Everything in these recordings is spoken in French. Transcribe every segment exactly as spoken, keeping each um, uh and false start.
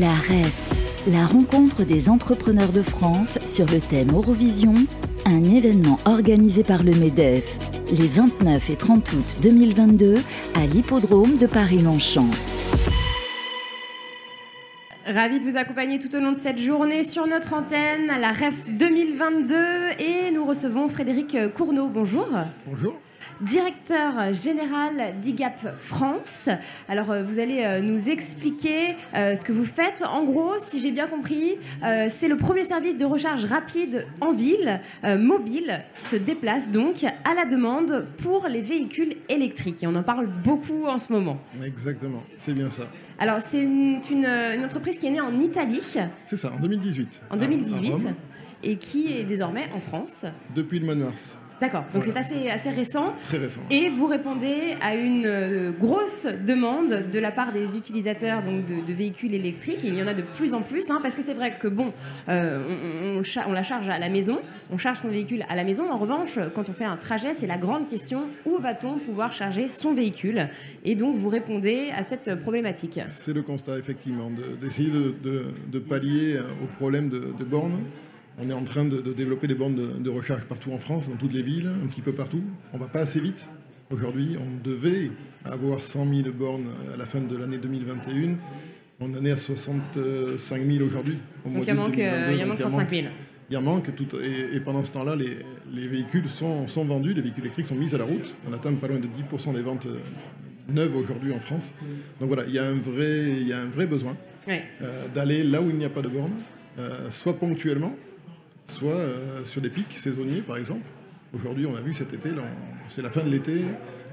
La R E F, la rencontre des entrepreneurs de France sur le thème Eurovision, un événement organisé par le MEDEF, les vingt-neuf et trente août deux mille vingt-deux à l'hippodrome de Paris-Longchamp. Ravi de vous accompagner tout au long de cette journée sur notre antenne à la R E F deux mille vingt-deux et nous recevons Frédéric Courneau. Bonjour. Bonjour. Directeur général d'IGAP France. Alors, vous allez nous expliquer euh, ce que vous faites. En gros, si j'ai bien compris, euh, c'est le premier service de recharge rapide en ville, euh, mobile, qui se déplace donc à la demande pour les véhicules électriques. Et on en parle beaucoup en ce moment. Exactement, c'est bien ça. Alors, c'est une, une, une entreprise qui est née en Italie. C'est ça, en deux mille dix-huit. En deux mille dix-huit, à, à et qui est désormais en France. Depuis le mois de mars. D'accord, donc voilà. C'est assez, assez récent. C'est très récent. Et vous répondez à une euh, grosse demande de la part des utilisateurs donc, de, de véhicules électriques. Et il y en a de plus en plus, hein, parce que c'est vrai que bon, euh, on, on, on la charge à la maison, on charge son véhicule à la maison. En revanche, quand on fait un trajet, c'est la grande question, où va-t-on pouvoir charger son véhicule ? Et donc vous répondez à cette problématique. C'est le constat, effectivement, de, d'essayer de, de, de pallier au problème de, de bornes. On est en train de, de développer des bornes de, de recharge partout en France, dans toutes les villes, un petit peu partout. On ne va pas assez vite. Aujourd'hui, on devait avoir cent mille bornes à la fin de l'année deux mille vingt et un. On en est à soixante-cinq mille aujourd'hui. Au donc, il manque, il donc manque trente-cinq mille. Il en manque. Tout, et, et pendant ce temps-là, les, les véhicules sont, sont vendus, les véhicules électriques sont mis à la route. On atteint pas loin de dix pour cent des ventes neuves aujourd'hui en France. Donc voilà, il y a un vrai, il y a un vrai besoin ouais. euh, d'aller là où il n'y a pas de bornes, euh, soit ponctuellement, soit euh, sur des pics saisonniers, par exemple. Aujourd'hui, on a vu cet été, là, on, c'est la fin de l'été,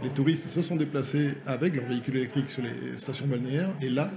les touristes se sont déplacés avec leurs véhicules électriques sur les stations balnéaires, et là,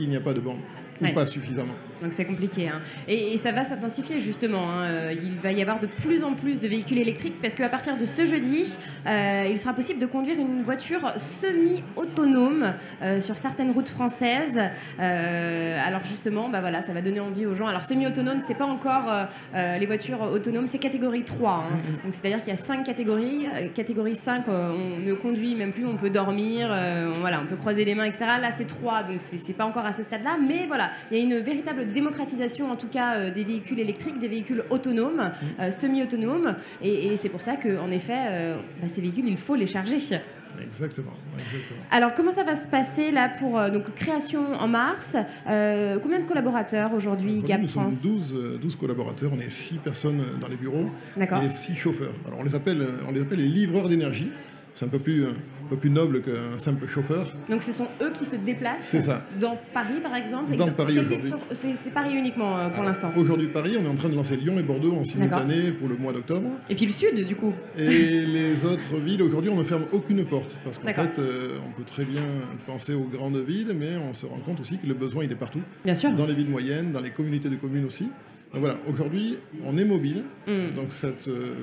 il n'y a pas de bornes, ouais. ou pas suffisamment. Donc c'est compliqué. Hein. Et, et ça va s'intensifier, justement. Hein. Il va y avoir de plus en plus de véhicules électriques, parce qu'à partir de ce jeudi, euh, il sera possible de conduire une voiture semi-autonome euh, sur certaines routes françaises. Euh, alors justement, bah voilà, ça va donner envie aux gens. Alors semi-autonome, c'est pas encore euh, les voitures autonomes, c'est catégorie trois. Hein. Donc c'est-à-dire qu'il y a cinq catégories. Euh, catégorie cinq, euh, on ne conduit même plus, on peut dormir, euh, voilà, on peut croiser les mains, et cetera. Là, c'est trois, donc c'est, c'est pas encore à ce stade-là. Mais voilà, il y a une véritable démocratisation en tout cas euh, des véhicules électriques, des véhicules autonomes, euh, semi-autonomes, et, et c'est pour ça que en effet, euh, bah, ces véhicules, il faut les charger. Exactement, exactement. Alors comment ça va se passer là pour euh, donc création en mars euh, Combien de collaborateurs aujourd'hui Gap nous France sommes douze, douze collaborateurs, on est six personnes dans les bureaux. D'accord. Et six chauffeurs. Alors on les appelle, on les appelle les livreurs d'énergie. C'est un peu plus, un peu plus noble qu'un simple chauffeur. Donc ce sont eux qui se déplacent dans Paris, par exemple. Dans, dans Paris aujourd'hui. Sont, c'est, c'est Paris uniquement euh, pour Alors, l'instant. Aujourd'hui Paris, on est en train de lancer Lyon et Bordeaux en simultané. D'accord. Pour le mois d'octobre. Et puis le sud, du coup. Et les autres villes, aujourd'hui, on ne ferme aucune porte. Parce qu'en D'accord. fait, euh, on peut très bien penser aux grandes villes, mais on se rend compte aussi que le besoin, il est partout. Bien sûr. Dans les villes moyennes, dans les communautés de communes aussi. Donc voilà, aujourd'hui, on est mobile. Mm. Donc cette... Euh,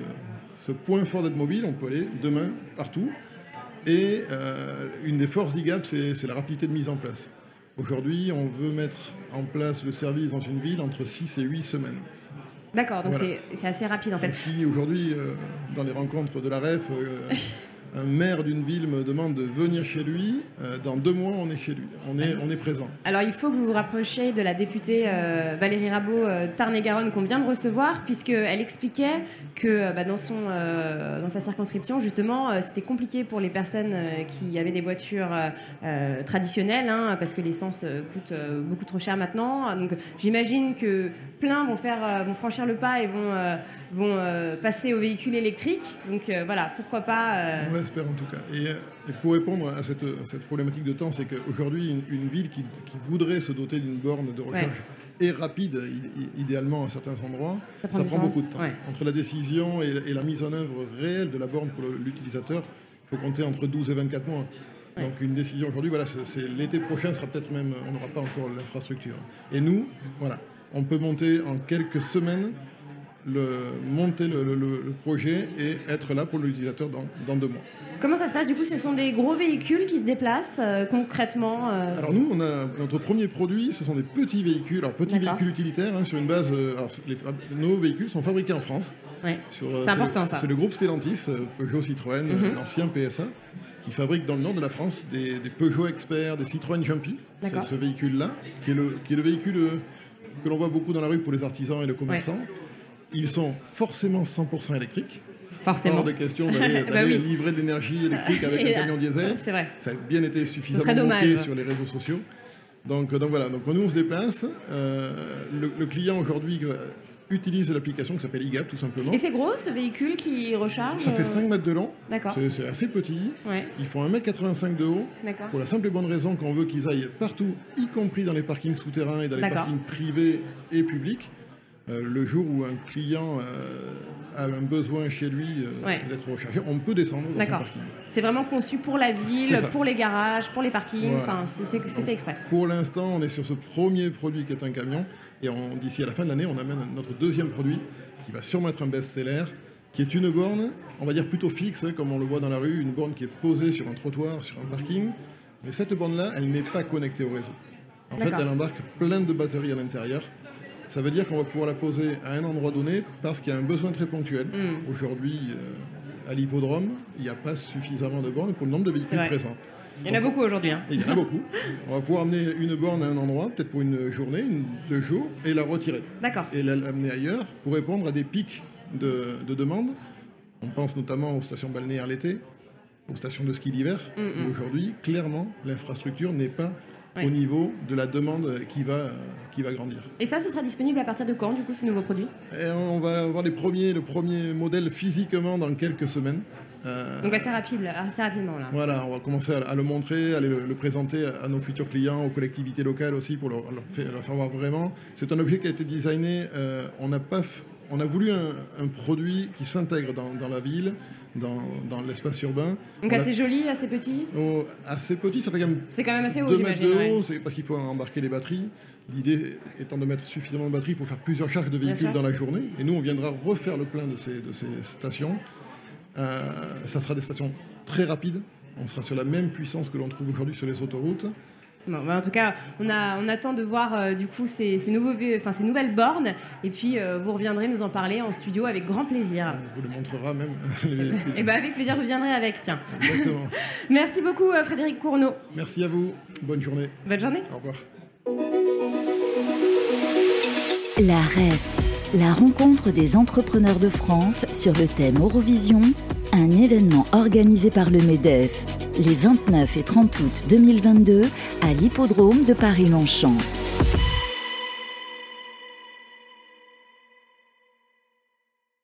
Ce point fort d'être mobile, on peut aller demain partout. Et euh, une des forces d'IGAP, c'est, c'est la rapidité de mise en place. Aujourd'hui, on veut mettre en place le service dans une ville entre six et huit semaines. D'accord, donc voilà. c'est, c'est assez rapide en fait. Donc si aujourd'hui, euh, dans les rencontres de la R E F, euh, un maire d'une ville me demande de venir chez lui. Dans deux mois, on est chez lui. On est, on est présent. Alors, il faut que vous vous rapprochiez de la députée euh, Valérie Rabault, euh, Tarn-et-Garonne, qu'on vient de recevoir, puisqu'elle expliquait que bah, dans, son, euh, dans sa circonscription, justement, euh, c'était compliqué pour les personnes euh, qui avaient des voitures euh, traditionnelles, hein, parce que l'essence euh, coûte euh, beaucoup trop cher maintenant. Donc, j'imagine que plein vont, faire, euh, vont franchir le pas et vont, euh, vont euh, passer aux véhicules électriques. Donc, euh, voilà, pourquoi pas... Euh... Ouais. J'espère en tout cas. Et, et pour répondre à cette, à cette problématique de temps, c'est qu'aujourd'hui, une, une ville qui, qui voudrait se doter d'une borne de recharge ouais. est rapide, i- idéalement à certains endroits, ça prend, ça prend beaucoup de temps. Ouais. Entre la décision et, et la mise en œuvre réelle de la borne pour le, l'utilisateur, il faut compter entre douze et vingt-quatre mois. Ouais. Donc une décision aujourd'hui, voilà, c'est, c'est, l'été prochain sera peut-être même, on n'aura pas encore l'infrastructure. Et nous, voilà, on peut monter en quelques semaines. Le, monter le, le, le projet et être là pour l'utilisateur dans, dans deux mois. Comment ça se passe du coup ? Ce sont des gros véhicules qui se déplacent euh, concrètement euh... Alors nous, on a, notre premier produit, ce sont des petits véhicules, alors petits D'accord. véhicules utilitaires hein, sur une base... Euh, alors, les, nos véhicules sont fabriqués en France. Ouais. Sur, euh, c'est, c'est important le, ça. C'est le groupe Stellantis, euh, Peugeot-Citroën, mm-hmm. l'ancien P S A, qui fabrique dans le nord de la France des, des Peugeot-Expert, des Citroën Jumpy. C'est ce véhicule-là, qui est le, qui est le véhicule que l'on voit beaucoup dans la rue pour les artisans et les commerçants. Ouais. Ils sont forcément cent pour cent électriques. Forcément. Hors de question d'aller, d'aller bah oui. livrer de l'énergie électrique avec et un camion diesel. C'est vrai. Ça a bien été suffisamment monté sur les réseaux sociaux. Donc, donc voilà, donc nous on se déplace. Euh, le, le client aujourd'hui utilise l'application qui s'appelle I G A P tout simplement. Et c'est gros ce véhicule qui recharge? Ça fait cinq mètres de long. D'accord. C'est, c'est assez petit. Ouais. Ils font un mètre quatre-vingt-cinq de haut. D'accord. Pour la simple et bonne raison qu'on veut qu'ils aillent partout, y compris dans les parkings souterrains et dans les D'accord. parkings privés et publics. Euh, le jour où un client euh, a un besoin chez lui euh, ouais. d'être rechargé, on peut descendre dans D'accord. son parking. C'est vraiment conçu pour la ville, pour les garages, pour les parkings, voilà. enfin, c'est, c'est, c'est fait exprès. Pour l'instant, on est sur ce premier produit qui est un camion et on, d'ici à la fin de l'année, on amène notre deuxième produit qui va sûrement être un best-seller, qui est une borne, on va dire plutôt fixe, comme on le voit dans la rue, une borne qui est posée sur un trottoir, sur un parking, mais cette borne-là, elle n'est pas connectée au réseau. En D'accord. fait, elle embarque plein de batteries à l'intérieur. Ça veut dire qu'on va pouvoir la poser à un endroit donné parce qu'il y a un besoin très ponctuel. Mmh. Aujourd'hui, euh, à l'hippodrome, il n'y a pas suffisamment de bornes pour le nombre de véhicules présents. Il y en a beaucoup aujourd'hui. Hein. Il y en a beaucoup. On va pouvoir amener une borne à un endroit, peut-être pour une journée, une, deux jours, et la retirer. D'accord. Et l'amener ailleurs pour répondre à des pics de, de demande. On pense notamment aux stations balnéaires l'été, aux stations de ski l'hiver. Mmh. Aujourd'hui, clairement, l'infrastructure n'est pas... Oui. au niveau de la demande qui va, qui va grandir. Et ça, ce sera disponible à partir de quand, du coup, ce nouveau produit ? Et on va avoir les premiers, le premier modèle physiquement dans quelques semaines. Euh, Donc assez, rapide, assez rapidement, là. Voilà, on va commencer à, à le montrer, à le, le présenter à nos futurs clients, aux collectivités locales aussi, pour leur, leur, faire, leur faire voir vraiment. C'est un objet qui a été designé, euh, on, a pas, on a voulu un, un produit qui s'intègre dans, dans la ville, Dans, dans l'espace urbain. Donc on assez a... joli, assez petit oh, Assez petit, ça fait quand même, c'est quand même assez haut, deux mètres de haut, ouais. c'est parce qu'il faut embarquer les batteries. L'idée étant de mettre suffisamment de batteries pour faire plusieurs charges de véhicules dans la journée. Et nous, on viendra refaire le plein de ces, de ces stations. Euh, ça sera des stations très rapides. On sera sur la même puissance que l'on trouve aujourd'hui sur les autoroutes. Bon, bah en tout cas, on, a, on attend de voir euh, du coup ces, ces, nouveaux, enfin, ces nouvelles bornes. Et puis, euh, vous reviendrez nous en parler en studio avec grand plaisir. On vous le montrera même. Et bah, avec plaisir, vous viendrez avec. Tiens. Exactement. Merci beaucoup, Frédéric Courneau. Merci à vous. Bonne journée. Bonne journée. Au revoir. La R E F, la rencontre des entrepreneurs de France sur le thème Eurovision, un événement organisé par le MEDEF. Les vingt-neuf et trente août deux mille vingt-deux à l'hippodrome de Paris-Longchamp.